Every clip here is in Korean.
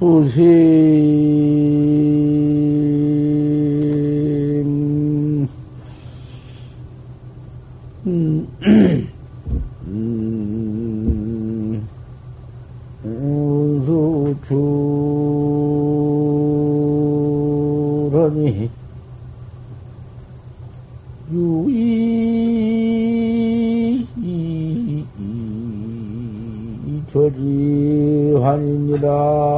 우심 우수주러니 유이 저지환입니다.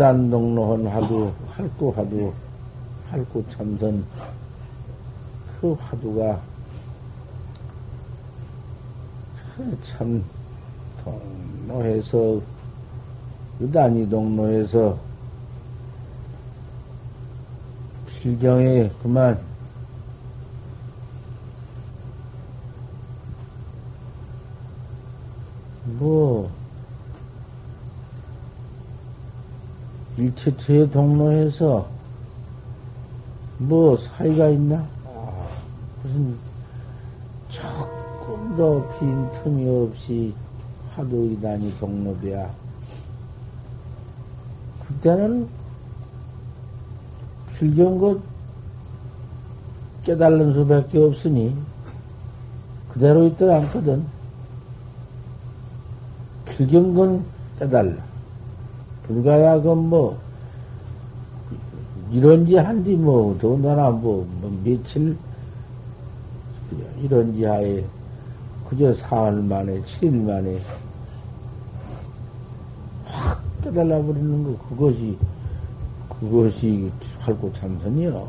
단동로헌 화두, 활구 화두, 활구 참선, 그 화두가 참 동로에서, 의단이 동로에서 필경에 그만 일체처의 동로에서 뭐 사이가 있나? 무슨 조금 더 빈틈이 없이 화두이다니 동로비야. 그때는 필경 것 깨달은 수밖에 없으니 그대로 있더라 않거든. 필경 건 깨달라. 불가야, 그건 뭐, 이런지 한디 뭐, 더군다나 뭐, 며칠, 이런지 하에, 그저 사흘 만에, 7일 만에, 확 깨달아버리는 거, 그것이 활구 참선이요.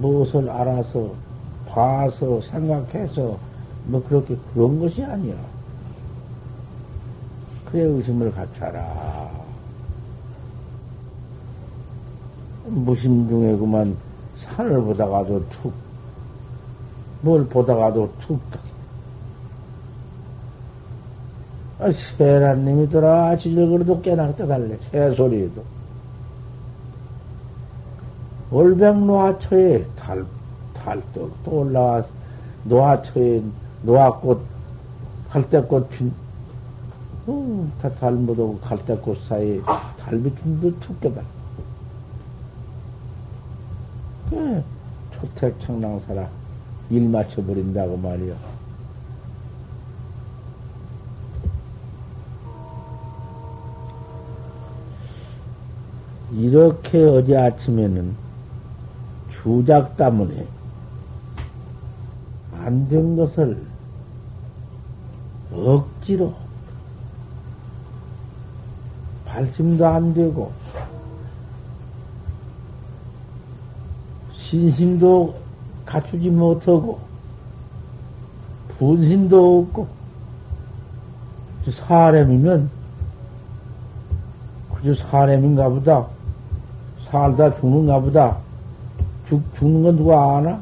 무엇을 알아서, 봐서, 생각해서, 뭐, 그렇게 그런 것이 아니야. 그의 의심을 갖춰라. 무심 중에 그만 산을 보다가도 툭, 뭘 보다가도 툭. 아, 세란님이더라. 지저거려도 깨나게 달래. 새소리에도. 월백노화초에 달떡 또 올라와, 노화초에 노화꽃, 갈대꽃 핀, 다 달못하고 갈대꽃 사이에 달비춤도 툭 깨달아. 그 초택 청랑사라 일 맞춰버린다고 말이야. 이렇게 어제 아침에는 주작 때문에 안 된 것을 억지로 발심도 안 되고, 신심도 갖추지 못하고, 분심도 없고, 사람이면 그저 사람인가 보다. 살다 죽는가 보다. 죽는 건 누가 아나?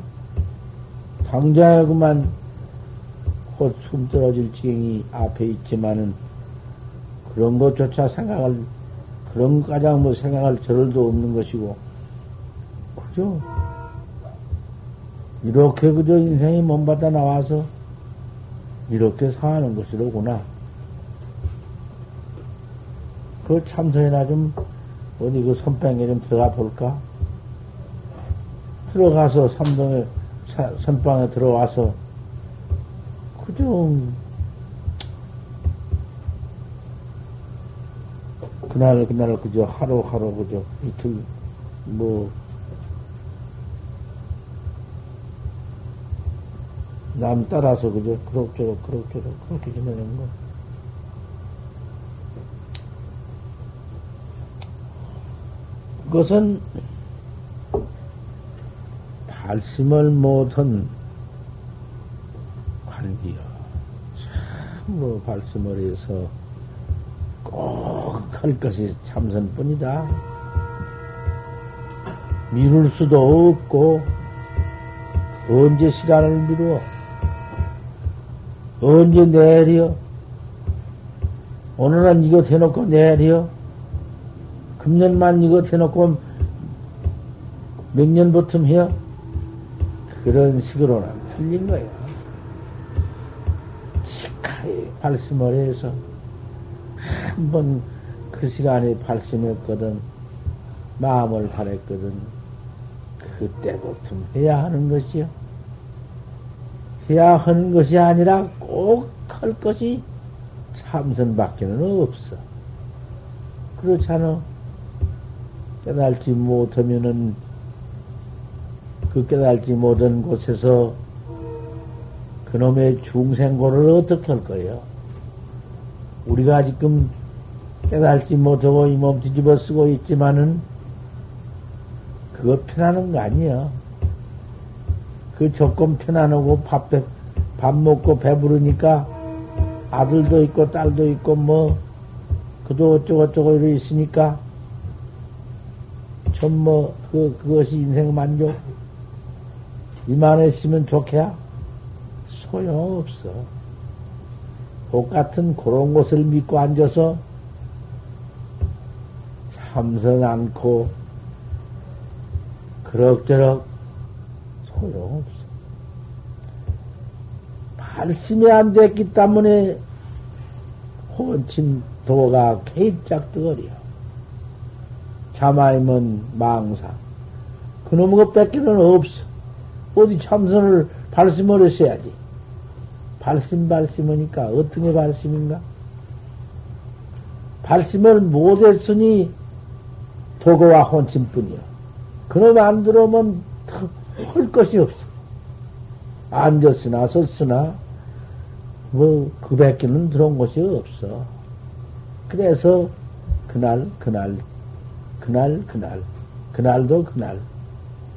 당장에 그만 곧 숨 떨어질 지경이 앞에 있지만은 그런 것조차 생각을, 그런 가장 뭐 생각할 저럴도 없는 것이고, 그죠? 이렇게 그저 인생이 몸받아 나와서 이렇게 사는 것이로구나. 그 참선이나 좀 어디 그 선방에 좀 들어가 볼까? 들어가서 삼동에 선방에 들어와서 그저 그날 그저 하루하루 그저 이틀 뭐 남 따라서 그저 그럭저럭 그렇게 지내는 거. 그것은 말씀을 못한 관계야. 참으로 말씀을 해서 꼭 할 것이 참선뿐이다. 미룰 수도 없고 언제 시간을 미루어? 언제 내려? 오늘 난 이거 대놓고 내려? 금년만 이거 대놓고 몇 년부터 해야? 그런 식으로는 틀린 거예요. 치카이 발심을 해서 한 번 그 시간에 발심했거든, 마음을 바랬거든, 그때부터 해야 하는 것이요. 해야 하는 것이 아니라 꼭 할 것이 참선밖에는 없어. 그렇잖아. 깨달지 못하면은 그 깨달지 못한 곳에서 그놈의 중생고를 어떻게 할 거예요? 우리가 지금 깨달지 못하고 이 몸 뒤집어 쓰고 있지만은 그거 편안한 거 아니에요. 그 조건 편안하고 밥 먹고 배부르니까 아들도 있고 딸도 있고 뭐 그도 어쩌고저쩌고 이러 있으니까 전 뭐 그것이 인생 만족 이만했으면 좋게야? 소용없어. 똑같은 그런 곳을 믿고 앉아서 참선 않고 그럭저럭 소용없어. 발심이 안 됐기 때문에 혼친 도가 개입짝뜨거리야. 자마임은 망상. 그놈의 것 뺏기는 없어. 어디 참선을 발심을 했어야지. 발심하니까 어떻게 발심인가? 발심을 못했으니 도거와 혼침뿐이야. 그놈 안 들어오면 할 것이 없어. 앉았으나 섰으나 뭐 그 밖에는 들어온 것이 없어. 그래서 그날도 그날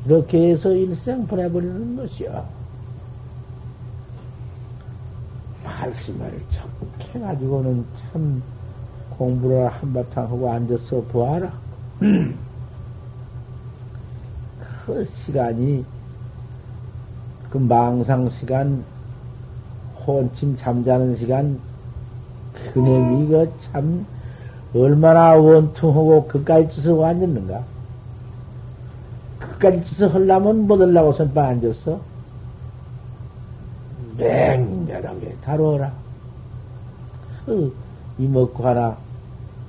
이렇게 해서 일생 보내버리는 것이요. 말씀을 적게 가지고는 참 공부를 한바탕 하고 앉아서 보아라. 그 시간이 그 망상 시간, 혼침 잠자는 시간, 그놈이 이거 참 얼마나 원통하고 그까지 짓을 앉았는가? 그까지 짓을 하려면 못 하려고 선방 앉았어? 맹렬하게 다루어라. 그 이목구하나,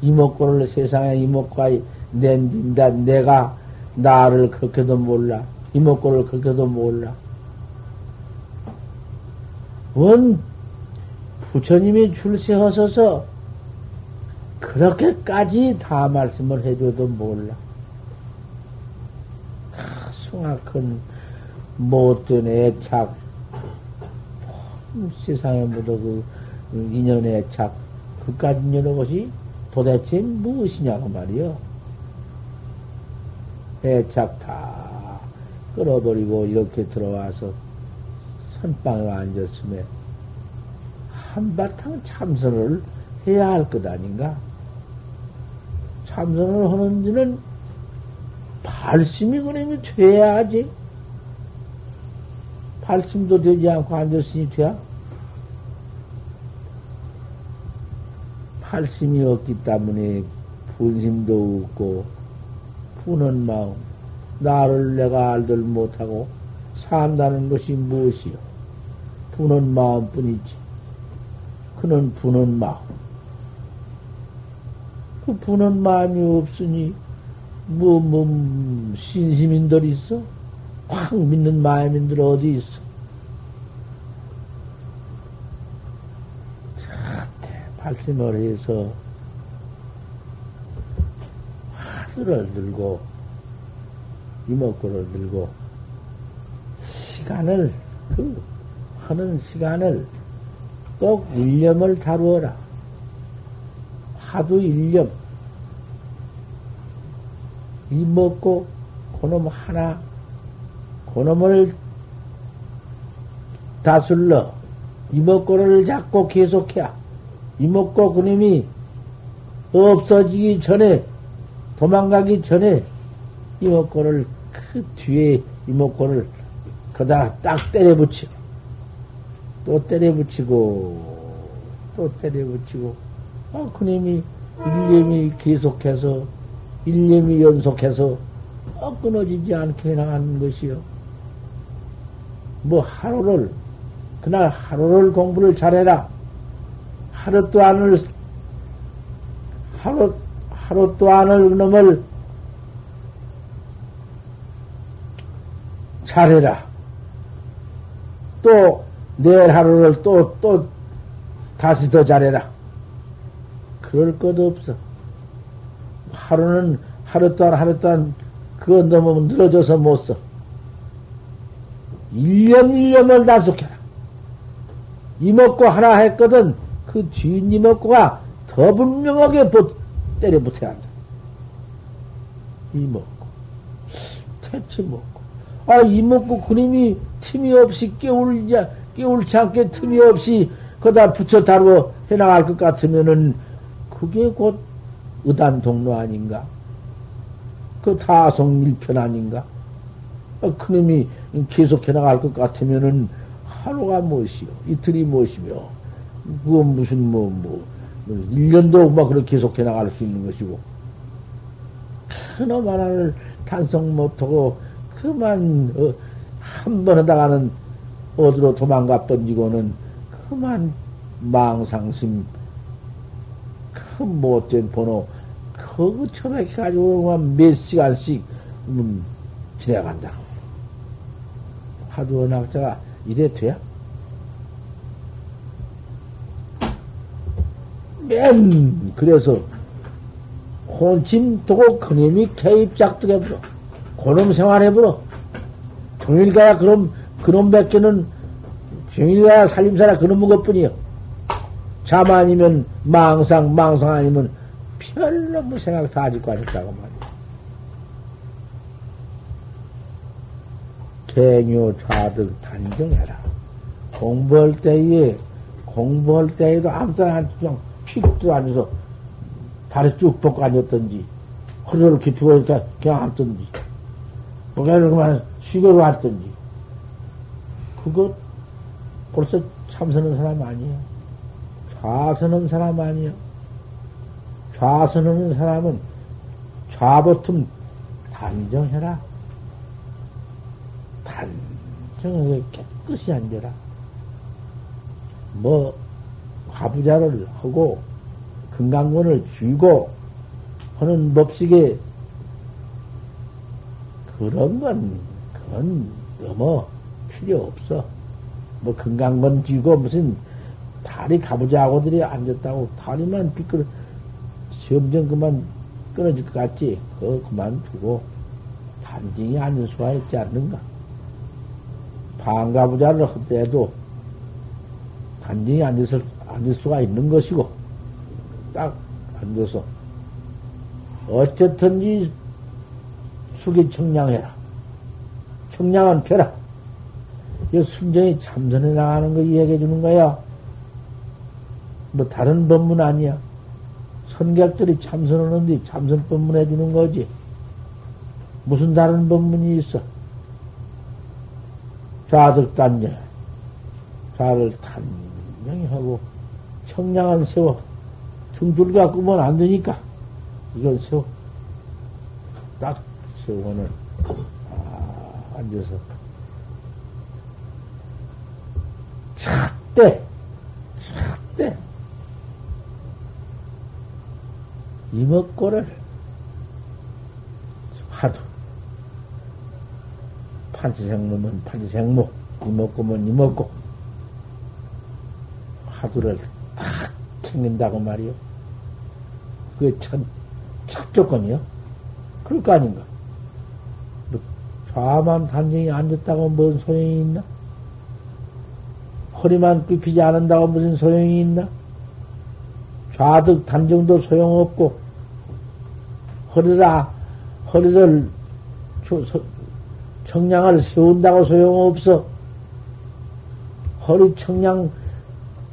이목구를 세상에 이목구에 낸다. 내가 나를 그렇게도 몰라. 이목구를 그렇게도 몰라. 원 부처님이 출세하셔서 그렇게까지 다 말씀을 해줘도 몰라. 숭악한 못된 애착, 세상에 묻어 그 인연 애착, 그까진 여러 것이 도대체 무엇이냐고 말이요. 애착 다 끌어버리고 이렇게 들어와서 선방에 앉았음에 한바탕 참선을 해야 할 것 아닌가? 참선을 하는지는 발심이 그러면 돼야지. 발심도 되지 않고 앉았으니 돼야. 발심이 없기 때문에 분심도 없고 푸는 마음, 나를 내가 알들 못하고 산다는 것이 무엇이요? 푸는 마음뿐이지. 그는 푸는 마음. 그 푸는 마음이 없으니 신심인들 있어? 확 믿는 마음인들 어디 있어? 발심을 해서 하늘을 들고 이목구를 들고 시간을 하는 시간을 꼭 일념을 다루어라. 하도 일념 입 먹고 그놈 하나 그놈을 다술러 이목구를 잡고 계속해야. 이목고 그놈이 없어지기 전에 도망가기 전에 이목고를 그 뒤에 이목고를 거다 딱 때려붙여 또 때려붙이고 또 때려붙이고 그놈이 일념이 계속해서 일념이 연속해서 끊어지지 않게 나가는 것이요. 뭐 하루를 그날 하루를 공부를 잘해라. 하루 또 안을 그놈을 잘해라. 또 내일 하루를 또 다시 더 잘해라. 그럴 것도 없어. 하루는 하루 또한 그거 너무 늘어져서 못 써. 일념을 단속해라. 이먹고 하나 했거든. 그 뒷이목구가 더 분명하게 때려 붙어야 한다. 이목구. 퇴치목구. 아, 이목구 그림이 틈이 없이 깨울지 않게 틈이 없이 거다 붙여 다루어 해나갈 것 같으면은 그게 곧 의단동로 아닌가? 그 다성일편 아닌가? 그림이 계속 해나갈 것 같으면은 하루가 무엇이요? 이틀이 무엇이며? 그건 무슨, 1년도 막 그렇게 계속해 나갈 수 있는 것이고. 그놈 하나를 탄성 못하고, 그만, 한번 하다가는 어디로 도망가 번지고는, 그만 망상심, 그 못된 번호, 그거 처박혀가지고 그만 몇 시간씩, 지나간다. 하도 낙자가 이래 돼야? 맨, 그래서, 혼침 두고 그놈이 개입작득해버려. 그놈 생활해버려. 종일가야 그놈 밖에는, 종일가야 살림살아 그놈 것뿐이요. 잠 아니면 망상 아니면 별로 뭐 생각 다 짓고 하셨다고 말이야. 갱요 좌득 단정해라. 공부할 때에도 아무 때나 한 주정, 픽도 앉아서 다리 쭉 뻗고 앉았던지, 허리를 깊이고 그냥 앉던지, 고개를 그만 쉬고 앉던지, 그거 벌써 참선한 사람 아니에요. 좌선한 사람 아니에요. 좌선하는 사람은 좌버튼 단정해라. 단정하게 깨끗이 앉아라. 뭐, 화부자를 하고, 금강권을 쥐고, 하는 법식에, 그건 너무 필요 없어. 뭐, 금강권 쥐고, 무슨, 다리 가부자하고들이 앉았다고, 다리만 삐끗, 점점 그만 끊어질 것 같지? 그거 그만두고, 단정히 앉을 수가 있지 않는가? 반가부자를 할 때도, 단정히 앉을 수가 있는 것이고, 딱 앉아서, 어쨌든지 숙이 청량해라. 청량한 펴라. 이 순전히 참선해 나가는 거 이야기해 주는 거야. 뭐, 다른 법문 아니야. 선객들이 참선하는데 참선법문 해주는 거지. 무슨 다른 법문이 있어? 좌득단열, 좌를 단명히 하고 청량한 세워. 등줄 갖고만 안 되니까 이걸 세워. 딱 세워는 앉아서 찻대 이먹고를 화두 판치생무면 판치생무, 이먹고면 이먹고 화두를 딱 챙긴다고 말이요. 그게 첫 조건이요. 그럴 거 아닌가. 좌만 단정히 앉았다고 뭔 소용이 있나? 허리만 굽히지 않는다고 무슨 소용이 있나? 좌득 단정도 소용없고, 허리를 청량을 세운다고 소용없어. 허리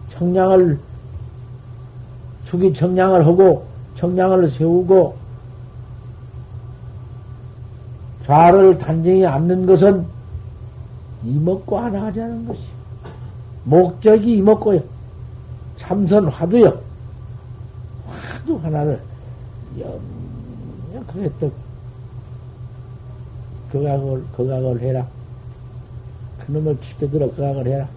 청량을, 숙이 청량을 하고, 청량을 세우고, 좌를 단정히 앉는 것은 이먹고 하나 하자는 것이. 목적이 이먹고요. 참선 화두요. 화두 하나를 염력하게 또 거각을 해라. 그놈을 지켜들어 거각을 해라.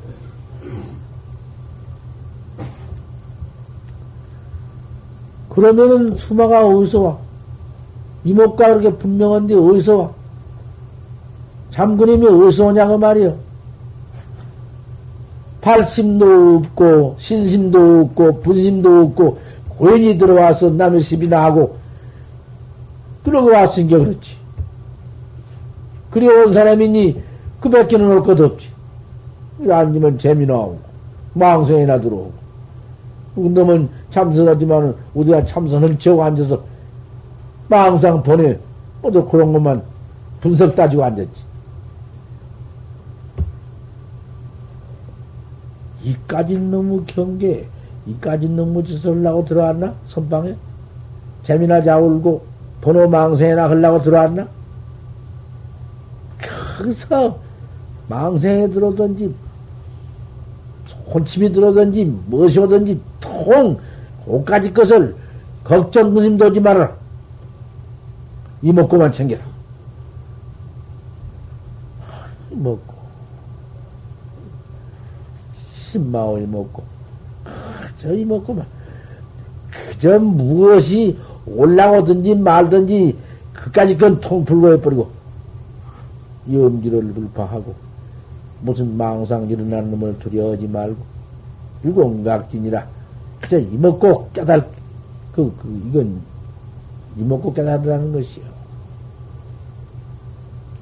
그러면은 수마가 어디서 와? 이목과 그렇게 분명한데 어디서 와? 잠그림이 어디서 오냐고 말이요. 발심도 없고 신심도 없고 분심도 없고 고인이 들어와서 남의 시비나 하고 들어왔으니까 그렇지. 그리온 사람이니 그 밖에는 올 것 없지. 앉으면 재미나 오고 망성이나 들어오고 그놈은 참선하지만 우리가 참선을 지고 앉아서 망상 보내 어디 그런 것만 분석 따지고 앉았지. 이까진 너무 경계, 이까진 너무 짓을 하려고 들어왔나? 선방에? 재미나 자울고, 번호 망생이나 하려고 들어왔나? 거기서 망생에 들어오든지, 혼침이 들어오든지, 무엇이 오든지, 통, 옷까지 것을 걱정, 근심 도지 말아라. 이먹고만 챙겨라. 이먹고. 마오이 먹고, 그저 이 먹고만, 그저 무엇이 올라오든지 말든지, 그까지 건 통풀고 해버리고, 염기를 돌파하고, 무슨 망상 일어나는 놈을 두려워하지 말고, 일공각진이라, 그저 이 먹고 깨달, 이건 이 먹고 깨달으라는 것이요.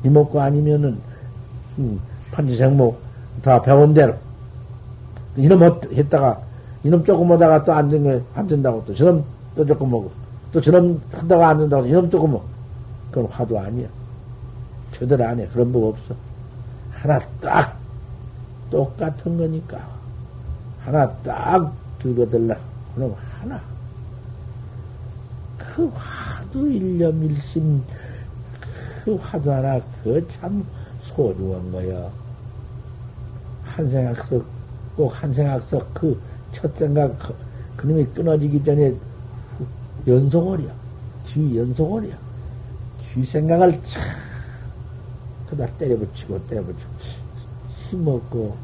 이 먹고 아니면은, 판지생모 다 배운 대로, 이놈 했다가, 이놈 조금 오다가 또 안 된다고 또 저놈 또 조금 오고, 또 저놈 한다고 안 된다고 이놈 조금 오고. 그건 화두 아니야. 제대로 안 해. 그런 법 없어. 하나 딱, 똑같은 거니까. 하나 딱 들거들라. 그럼 하나. 그 화두 일념 일심, 그 화두 하나, 그거 참 소중한 거야. 한 생각서 꼭 한 생각서 그 첫 생각 그놈이 끊어지기 전에 뒤 연속월이야. 뒤 생각을 참 그다 때려붙이고 힘먹고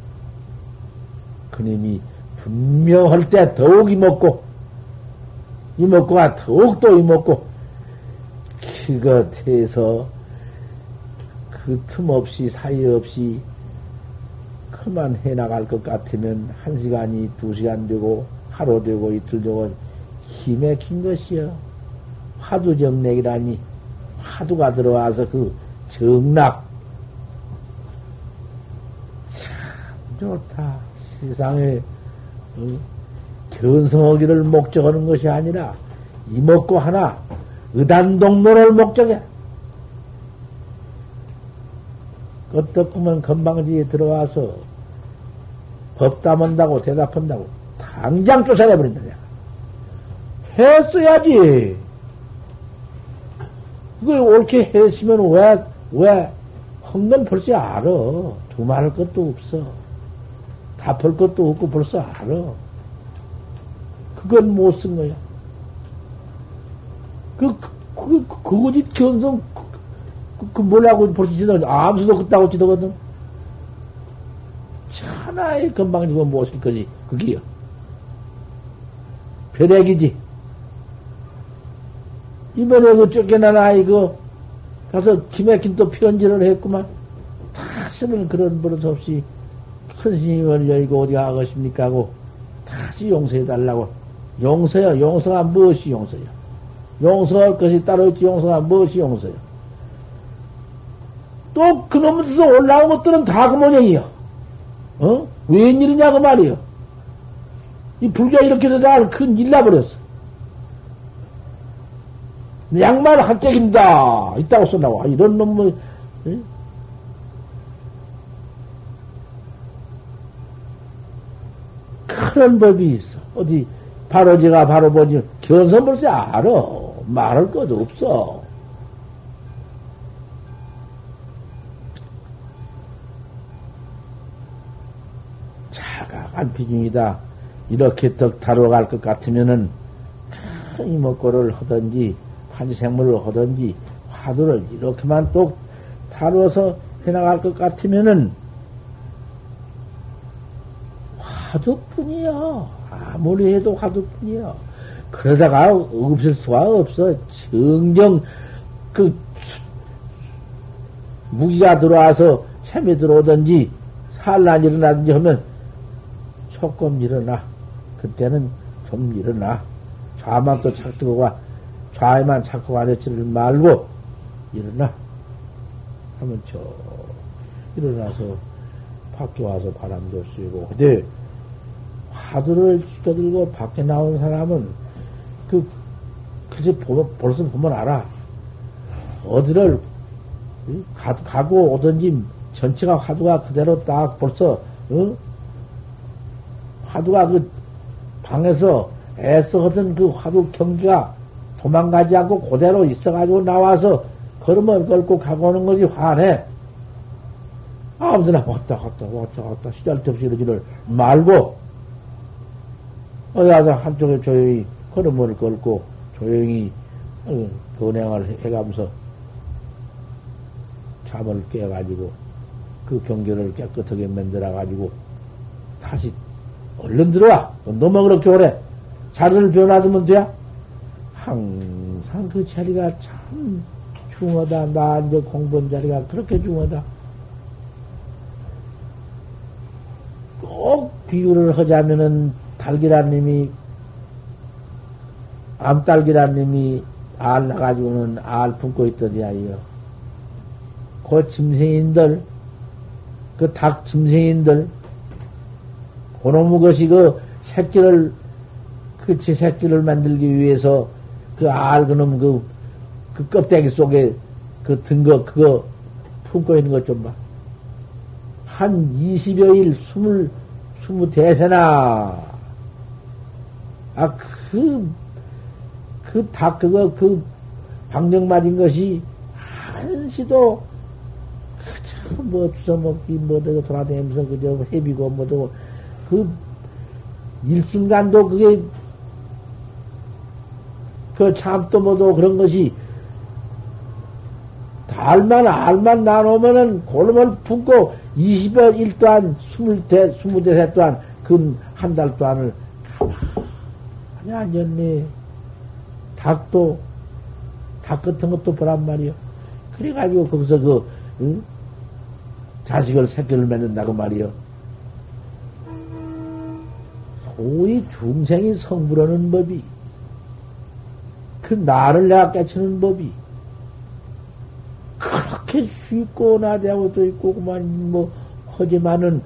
그놈이 분명할 때 더욱 이먹고가 더욱 또 이먹고 그것에서 그 틈 없이 사이 없이 그만 해나갈 것 같으면 1시간이 2시간 되고 하루 되고 이틀 되고 기맥힌 것이요. 화두 정맥이라니 화두가 들어와서 그 정락 참 좋다. 세상에 견성하기를 목적하는 것이 아니라 이먹고 하나 의단동로를 목적해. 어떻구면 건방지에 들어와서 법담한다고 대답한다고 당장 쫓아내버린다. 했어야지. 이걸 옳게 했으면 왜, 헌건 벌써 알아. 두말할 것도 없어. 답할 것도 없고 벌써 알아. 그건 못 쓴 거야. 그거지, 견성, 뭐라고 벌써 지나가지. 암수도 그따고 지나거든. 천하의 건방지고 못 쓸 거지. 그게요. 벼락이지. 이번에 그 쫓겨난 아이 그 가서 기맥힌 또 편지를 했구만. 다시는 그런 버릇 없이 큰 스님을 여의고 어디 가겠습니까 하고 다시 용서해달라고. 용서요. 용서가 무엇이 용서요? 용서할 것이 따로 있지. 용서가 무엇이 용서요? 또 그놈에서 올라온 것들은 다 그 모양이요. 어? 웬일이냐 그 말이요. 이 불교가 이렇게 되다 큰일 나버렸어. 양말 합작입니다. 있다고 써나와. 이런 놈을, 응? 그런 법이 있어. 어디, 바로 제가 바로 보니, 견성 벌써 알아. 말할 것도 없어. 자가간 비중이다. 이렇게 덕 다뤄갈 것 같으면은, 이목고를 하든지, 한지생물을 하든지 화두를 이렇게만 또 다루어서 해나갈 것 같으면은 화두뿐이야. 아무리 해도 화두뿐이야. 그러다가 없을 수가 없어. 정정 그 무기가 들어와서 샘이 들어오든지 산란이 일어나든지 하면 조금 일어나. 그때는 좀 일어나. 좌만 또 착두고 가. 좌에만 자꾸 가르치를 말고, 일어나. 하면 저, 일어나서, 밖에 와서 바람도 쐬고, 근데, 화두를 쥐어들고 밖에 나온 사람은, 그지 벌써 보면 알아. 어디를 가고 오든지, 전체가 화두가 그대로 딱 벌써, 응? 화두가 그 방에서 애써 하던 그 화두 경기가, 도망가지 않고 그대로 있어가지고 나와서 걸음을 걸고 가고 오는 거지, 화내. 아무데나 왔다 갔다, 시잘데없이 이러지를 말고, 어디 가서 한쪽에 조용히 걸음을 걸고, 조용히, 번행을 해가면서 잠을 깨가지고, 그 경계를 깨끗하게 만들어가지고, 다시 얼른 들어와. 너만 그렇게 오래. 자리를 변화하면 돼야? 항상 그 자리가 참 중요하다. 나 앉아 공부한 자리가 그렇게 중요하다. 꼭 비유를 하자면은 달기라님이 암달기라님이 알 나가지고는 알 품고 있더니 아이요. 그 짐승인들, 그 닭 짐승인들, 그놈의 것이 그 새끼를 그 제 새끼를 만들기 위해서. 그 알, 그놈, 그 껍데기 속에 그 든 거, 그거 품고 있는 것 좀 봐. 한 20여일, 20대세나, 아, 그 닭, 그거, 그 방정 맞은 것이 한시도, 그저 뭐 주워먹기, 뭐, 돌아다니면서 그저 헤비고, 뭐고, 그 일순간도 그게 그 참도 뭐도 그런 것이 알만 나누면은 고름을 품고 20일 또한 20대 또한 금 한 달 또한을 가만히 앉았네. 닭도 닭 같은 것도 보란 말이요. 그래가지고 거기서 그 응? 자식을 새끼를 맺는다고 말이요. 소위 중생이 성불하는 법이 그 나를 내가 깨치는 법이 그렇게 쉽고 나대하고도 있고 그만 뭐 하지만은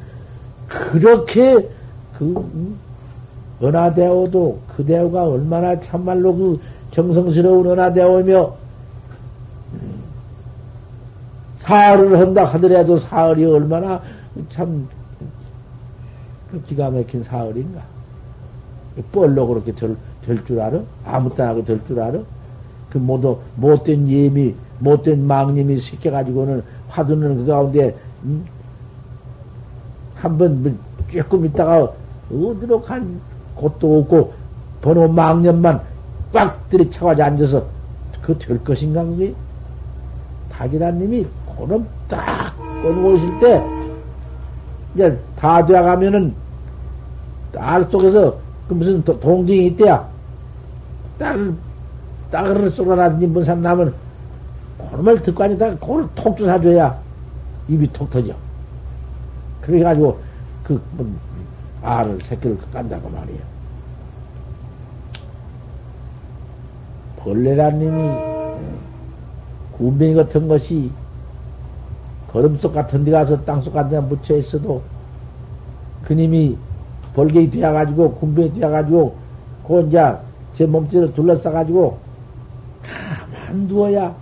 그렇게 그 은하대오도 그 대오가 얼마나 참말로 그 정성스러운 은하대오며 사흘을 한다 하더라도 사흘이 얼마나 참 기가 막힌 사흘인가. 뻘로 그렇게 될 줄 알아? 아무것도 안 하고 될 줄 알아? 그 모두 못된 예미, 못된 망님이 새겨가지고는 화두는 그 가운데 한번 조금 있다가 어디로 간 곳도 없고 번호 망념만 꽉 들이차가지고 앉아서 그 될 것인가 그게? 박일환님이 그놈 딱 끌고 오실 때 이제 다 되어가면은 딸 속에서 그 무슨 동생이 있대야 딸을 쏟아놨는지 문산 나면 그놈을 듣고 앉아다가 그걸 톡 주사줘야 입이 톡 터져. 그래가지고 그 알을 새끼를 깐다고 말이야. 벌레라님이 운명이 같은 것이 걸음속 같은 데 가서 땅속 같은 데 묻혀 있어도 그님이 벌개이 되어가지고 군병이 되어가지고 그 이제 제 몸체를 둘러싸가지고 가만 두어야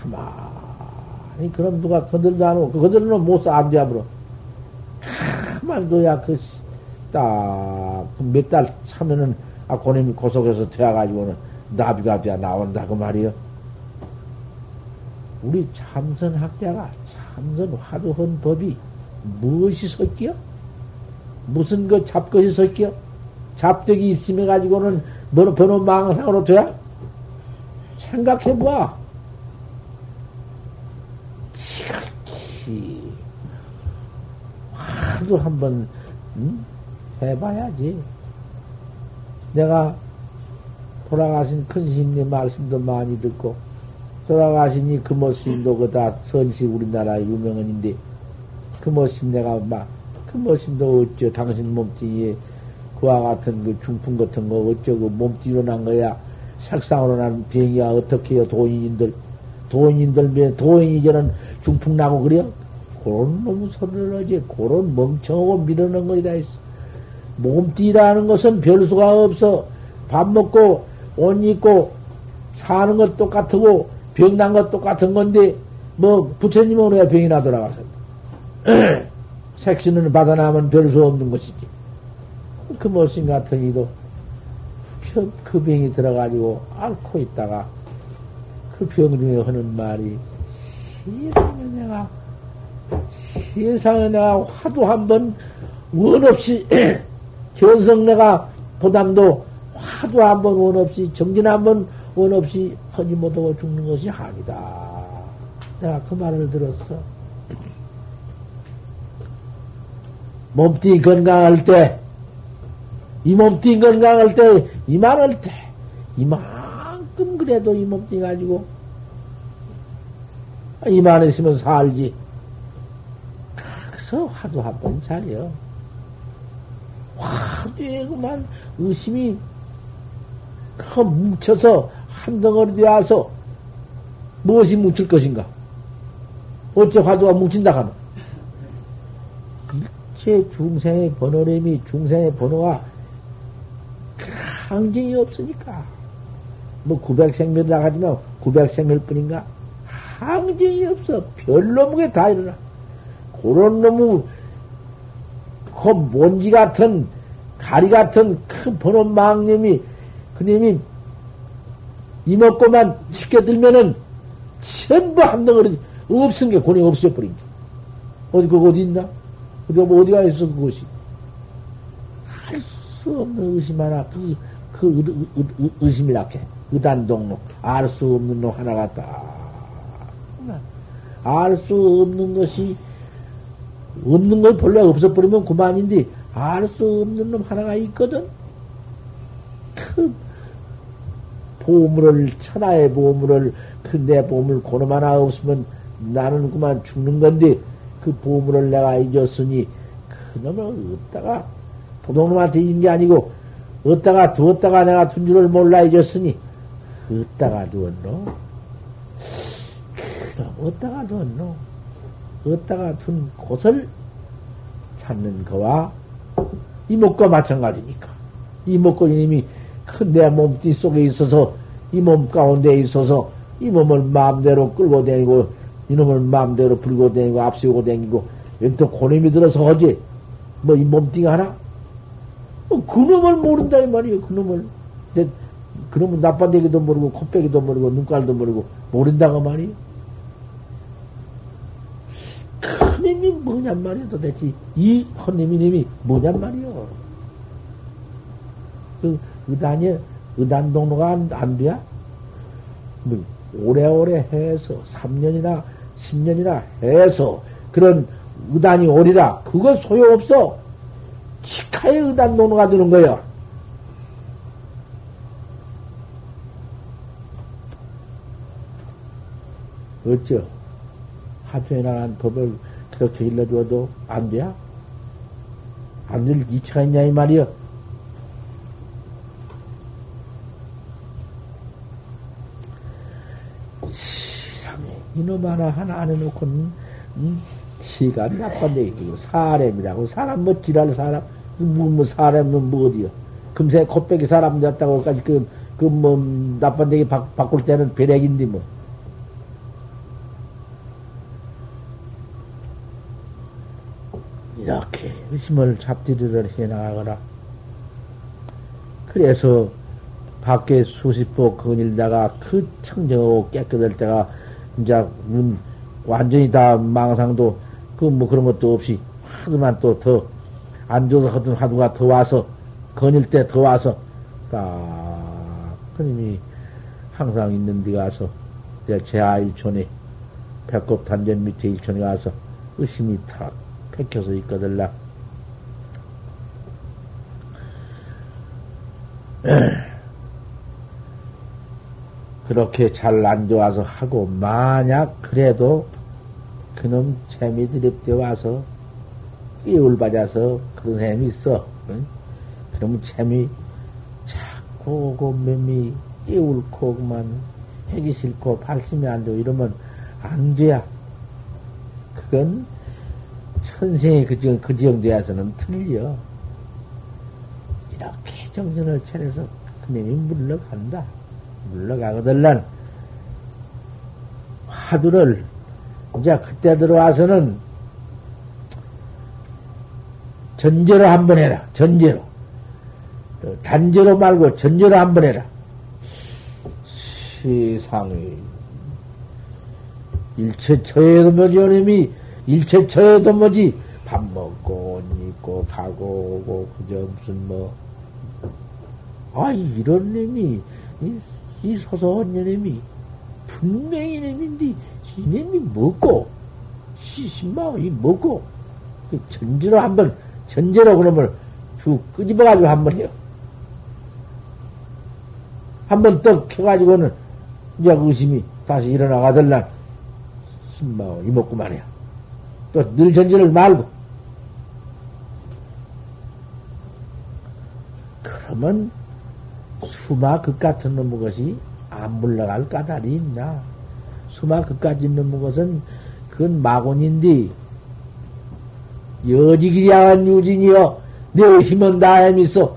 가만히 그럼 누가 건들도 안 오고 그 건들면 못 써 안 되므로 가만 두어야 그 딱 몇 달 차면은 아 그님이 고속에서 되어가지고는 나비가 되어 나온다 그 말이요. 우리 참선학자가 참선 화두헌 법이 무엇이 섞여? 무슨 그 잡것이 섞여? 잡덕이 입심해가지고는 뭐로 변호 망상으로 돼? 생각해봐. 지극히 화두 한번 해봐야지. 내가 돌아가신 큰 스님의 말씀도 많이 듣고 돌아가시니 금오스님도 그다 선시 우리나라 유명한인데 금오스님 내가 막 금오스님도 어쩌 당신 몸뚱이에 그와 같은 그 중풍 같은 거 어쩌 그 몸뚱이로 난 거야 색상으로 난 병이야 어떻게 해요 도인인들 도인이 저는 중풍 나고 그래요? 그런 놈 소리를 하지 그런 멍청하고 밀어넣은 거다 있어. 몸뚱이라는 것은 별수가 없어. 밥 먹고 옷 입고 사는 것 똑같고 병난 것 똑같은 건데, 뭐, 부처님은 왜 병이 나더라. 색신을 받아나면 별 수 없는 것이지. 그 머신 같은 이도, 그 병이 들어가지고 앓고 있다가, 그 병 중에 하는 말이, 세상에 내가 화두 한번, 원 없이, 견성 내가 보담도 화두 한번 원 없이, 정진 한번 원 없이 허지 못하고 죽는 것이 아니다. 내가 그 말을 들었어. 몸뚱이 건강할 때, 이 몸뚱이 건강할 때, 이만할 때, 이만큼 그래도 이 몸뚱이 가지고, 이만 있으면 살지. 그래서 화두 한번 차려. 화두에 그만 의심이 그 뭉쳐서 한 덩어리 되어서 무엇이 뭉칠 것인가? 어째 화두가 뭉친다 하면? 일체 중생의 번호림이 중생의 번호와 항쟁이 없으니까. 뭐 900생멸이라 하지만 900생멸뿐인가? 항쟁이 없어. 별놈에게 다 일어나. 그런 놈의 그 먼지 같은 가리 같은 큰 번호 망님이 그님이 이먹고만 쉽게 들면은 전부 한 덩어리 없은 게 고뇌 없어버린 게 어디 그거 어디 있나? 어디가 있어 그것이 할 수 없는 의심 하나 그 의심이라 해 의단동록 알 수 없는 놈 하나가 딱 알 수 없는 것이 없는 걸 본래 없어버리면 그만인데 알 수 없는 놈 하나가 있거든. 그 보물을 천하의 보물을 그 내 보물 고놈 하나 없으면 나는 그만 죽는 건데 그 보물을 내가 잊었으니 그놈을 얻다가 도둑놈한테 잊은 게 아니고 얻다가 두었다가 내가 둔 줄을 몰라 잊었으니 얻다가 두었노? 그럼 얻다가 두었노? 얻다가 둔 곳을 찾는 거와 이목과 마찬가지니까 이목과 이님이 큰내 몸띠 속에 있어서 이몸 가운데 있어서 이 몸을 마음대로 끌고 다니고 이놈을 마음대로 불고 다니고 앞세우고 다니고 왠또 고놈이 들어서 하지 뭐 이 몸띠가 하나 그놈을 모른다 이 말이에요. 그놈을. 그놈은 나빠대기도 모르고 콧배기도 모르고 눈깔도 모르고 모른다고 말이에요. 큰 힘이 뭐냔 말이에요. 도대체 이 헌님이님이 뭐냔 말이에요. 그 의단이 의단 동로가 안 돼야 뭐 오래오래 해서 3년이나 10년이나 해서 그런 의단이 오리라. 그거 소용없어. 치카의 의단 동로가 되는 거예요. 어쩌? 하천에 나간 법을 그렇게 일러주어도 안 돼야? 안 될 이치가 있냐, 이 말이여. 세상에, 이놈 하나 안 해놓고는, 지가 나쁜데, 사람이라고, 사람, 뭐, 지랄 사람, 뭐, 사람은 뭐, 어디여. 금세 콧배기 사람 잡다고까지 뭐, 나쁜데, 바꿀 때는 배렉인데, 뭐. 이렇게 의심을 잡디를 해나가거라. 그래서 밖에 수십보 거닐다가 그 청정하고 깨끗할 때가 이제 완전히 다 망상도 그 뭐 그런 것도 없이 하도만 또 더 안 줘서 하던 하도가 더 와서 거닐 때 더 와서 딱 그님이 항상 있는 데 가서 제하 일촌에 배꼽 단전 밑에 일촌에 가서 의심이 탁 뺏겨서 있거들라. 그렇게 잘 안 좋아서 하고, 만약 그래도 그놈 재미 드립대 와서 삐울 받아서 그런 셈이 있어. 응? 그럼 재미 자꾸 오고 맴이 삐울고 그만 해기 싫고 발심이 안 되고 이러면 안 돼야. 그건 천생이 그 지경되어서는 틀려. 이렇게 정신을 차려서 그놈이 물러간다. 물러가거들란. 화두를, 이제 그때 들어와서는 전제로 한번 해라. 전제로. 단제로 말고 전제로 한번 해라. 세상에. 일체처에도 뭐지, 어림이 일체처에도 뭐지, 밥 먹고, 옷 입고, 가고 오고, 그저 무슨 뭐. 아, 이런 놈이, 이 소소한 놈이, 분명히 놈인데, 이 놈이 먹고, 시신마이 먹고, 그 전제로 한 번, 전제로 그놈을 쭉 끄집어가지고 한번 해요. 한번 떡 켜가지고는, 이제 그 의심이 다시 일어나가들란, 신마이 먹고 말이야. 또 늘 전제를 말고. 그러면 수마 그같은 놈의 것이 안 물러갈 까닭이 있나. 수마 그까지 놈의 것은 그건 마곤인데 여지기량한 유진이여 내 힘은 다함이 있어.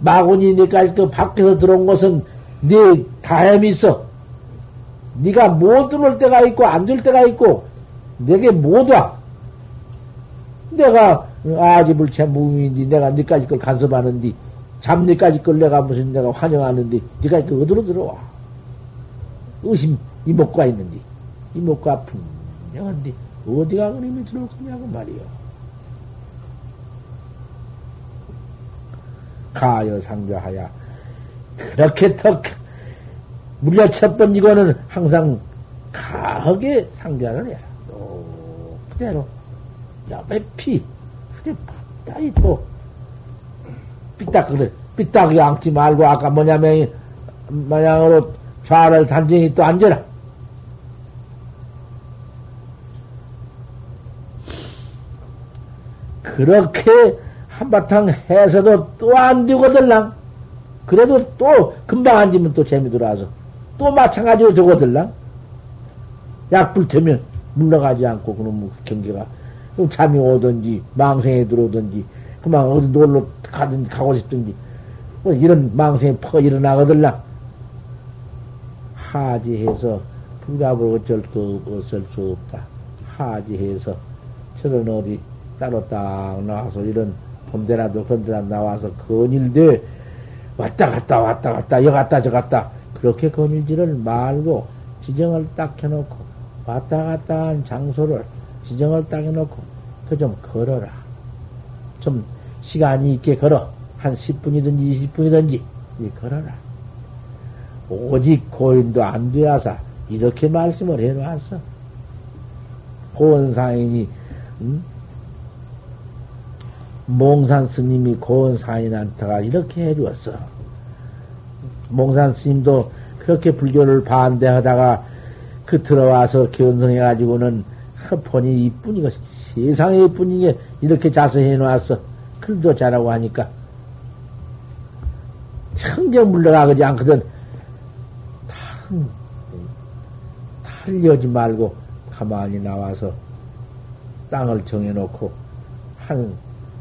마곤이 내까지 그 밖에서 들어온 것은 내 다함이 있어. 네가 못 들어올 때가 있고 안 줄 때가 있고 내게 못 와. 내가 아지불체 무음인데 내가 네까지 걸 간섭하는데 잡네까지 걸 내가 무슨 내가 환영하는데 네까지 걸 어디로 들어와. 의심 이목과 있는데 이목과 분명한데 어디가 그림이 들어올 거냐고 말이요. 가여상자하야 그렇게 턱 물려첫 번 이거는 항상 가하게 상자를 해야. 그대로 야매 피 그래 바다이 또 삐딱 그래 삐딱 앉지 말고 아까 뭐냐면 마냥으로 좌를 단정히 또 앉아라. 그렇게 한바탕 해서도 또 안 되거들랑. 그래도 또 금방 앉으면 또 재미 들어와서 또 마찬가지로 저거들랑. 약불 되면 물러가지 않고 그놈의 경계가 잠이 오든지 망생에 들어오든지 그만 어디 놀러 가든지 가고 싶든지 뭐 이런 망생에 퍼 일어나거들라. 하지해서 불갑을 어쩔 수 없다. 하지해서 저런 어디 따로 딱 나와서 이런 범대라도 건드라 나와서 건일되 왔다 갔다 왔다 갔다 여 갔다 저 갔다 그렇게 건일지를 말고 지정을 딱 해놓고 왔다 갔다 한 장소를 지정을 딱 해놓고 그 좀 걸어라. 좀 시간이 있게 걸어. 한 10분이든지 20분이든지 걸어라. 오직 고인도 안 되어서 이렇게 말씀을 해놓았어. 고원사인이 몽산 스님이 고원사인한테가 이렇게 해주었어. 몽산 스님도 그렇게 불교를 반대하다가 그 들어와서 견성해가지고는 허폰이 이뿐이고 세상에 이뿐이게 이렇게 자세히 해놓았어. 글도 잘하고 하니까 청정 물러가지 않거든. 탈려지 말고 가만히 나와서 땅을 정해놓고 한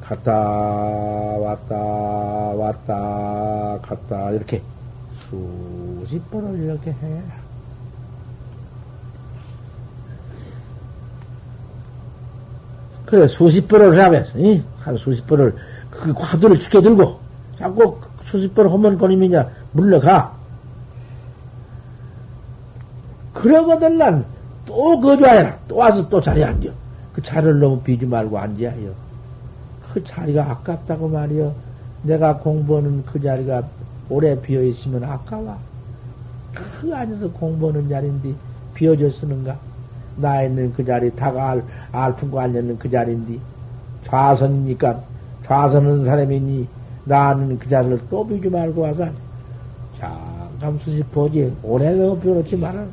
갔다 왔다 왔다 갔다 이렇게 수십 번을 이렇게 해. 그래 수십 번을 하면 한 수십 번을 그 화두를 죽게 들고 자꾸 수십 번 하면 거니면 물러가. 그러거든 난 또 거주하여라. 또 와서 또 자리에 앉아. 그 자리를 너무 비지 말고 앉아요. 그 자리가 아깝다고 말이요. 내가 공부하는 그 자리가 오래 비어있으면 아까워. 그 안에서 공부하는 자리인데 비어졌으는가? 나 있는 그 자리, 다가 알품과 앉는 그 자리인데 좌선이니까 좌선은 사람이니 나는 그 자리를 또 비지 말고 와서 잠깐 수십 보지. 오래 너무 비워놓지 말아.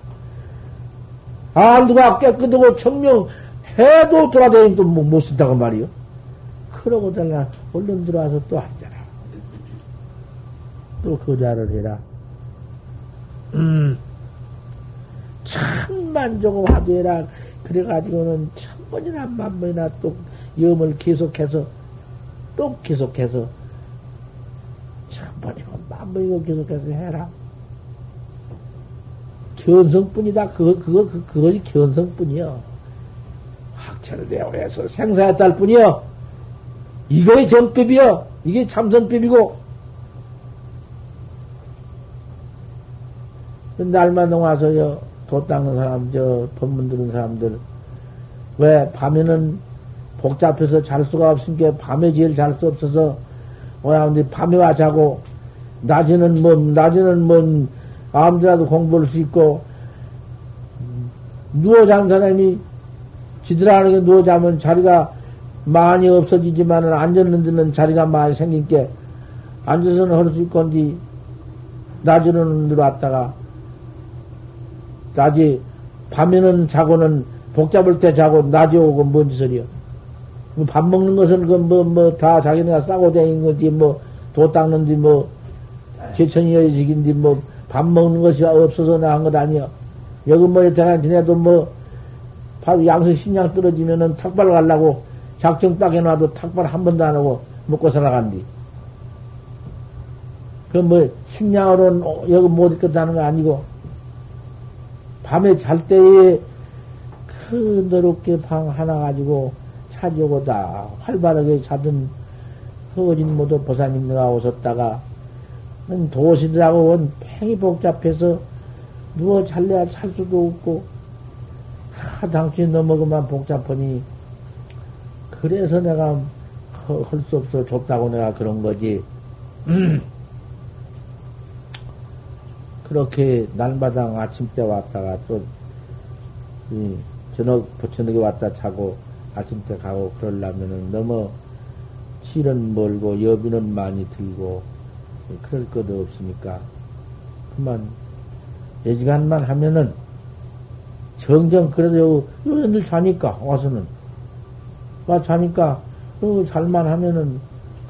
안두가 깨끗하고 청명해도 돌아다니면 또 못 쓴다고 말이요. 그러고 달라, 얼른 들어와서 또 앉아라. 또 거자를 해라. 천만 조금 화두해라. 그래가지고는 천번이나 만번이나 또 염을 계속해서, 천번이고 만번이고 계속해서 해라. 견성뿐이다. 그것이 견성뿐이요. 학철을 대오해서 생사했다 뿐이요. 이거의 정법이요. 이게 참선법이고. 날만 와서요, 도 닦는 사람, 법문 들은 사람들. 왜, 밤에는 복잡해서 잘 수가 없으니까 밤에 제일 잘 수 없어서, 밤에 와 자고, 낮에는 아무데라도 공부할 수 있고, 누워 잔 사람이 지드라하게 누워 자면 자리가 많이 없어지지만은 앉았는 데는 자리가 많이 생긴 게 앉아서는 할 수 있건데, 낮에는 들어왔다가, 낮에, 밤에는 자고는 복잡할 때 자고 낮에 오고 뭔 짓을요. 밥 먹는 것은 다 자기네가 싸고 다닌 건지, 도 닦는지, 제천이 여식인지, 밥 먹는 것이 없어서 나간 것 아니여. 여기 여태가 지내도 바로 양식 식량 떨어지면은 탁발 가려고 작정 딱 해놔도 탁발 한 번도 안 하고 먹고 살아간디. 그 식량으로는 여기 못 있겠다는 거 아니고, 밤에 잘 때에 그 더럽게 방 하나 가지고 차지오고 다 활발하게 자던 허진 모두 보살님네가 오셨다가, 도시들하고 온 팽이 복잡해서 누워 잘래야 잘 수도 없고, 당신이 너무 그만 복잡하니, 그래서 내가 할 수 없어 좁다고 내가 그런 거지. 그렇게 날마당 아침 때 왔다가 또, 저녁에 왔다 자고 아침 때 가고 그러려면은 너무 실은 멀고 여비는 많이 들고, 그럴 것도 없으니까 그만 예지간만 하면은 정정 그래도 요새들 자니까 와서는 와 자니까 잘만 하면은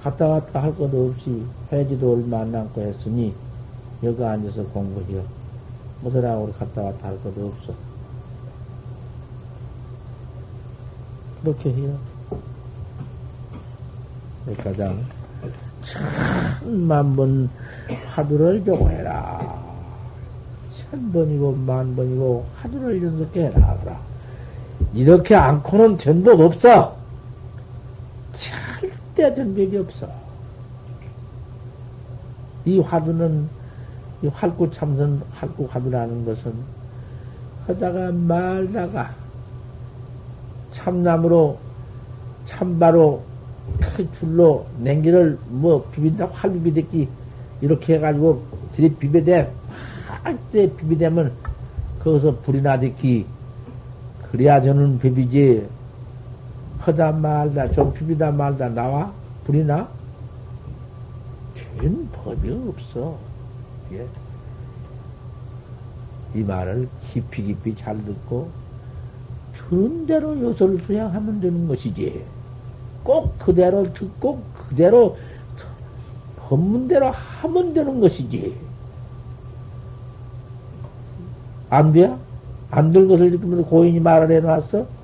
갔다 갔다 할 것도 없이 해지도 얼마 안 남고 했으니 여기 앉아서 공부해요. 모더라고 갔다 왔다 할 것도 없어. 그렇게 해요. 가장 천만번 화두를 두고 해라. 천번이고 만번이고 화두를 연습해 해라. 이렇게 않고는 전법 없어. 절대 정벽이 없어. 이 화두는, 이 활구 참선, 활구 화두라는 것은 하다가 말다가 참나무로, 참바로, 그 줄로 냉기를 뭐 비빈다, 활비비듣기 이렇게 해가지고 들이비벼대, 확대 비비대면 거기서 불이 나듣기. 그래야 저는 비비지. 하다 말다, 좀 비비다 말다 나와? 불이 나? 된 법이 없어. 예. 이 말을 깊이 깊이 잘 듣고 전대로 요소를 수양하면 되는 것이지. 꼭 그대로 듣고 그대로 법문대로 하면 되는 것이지. 안 돼요? 안 될 것을 고인이 말을 해놨어?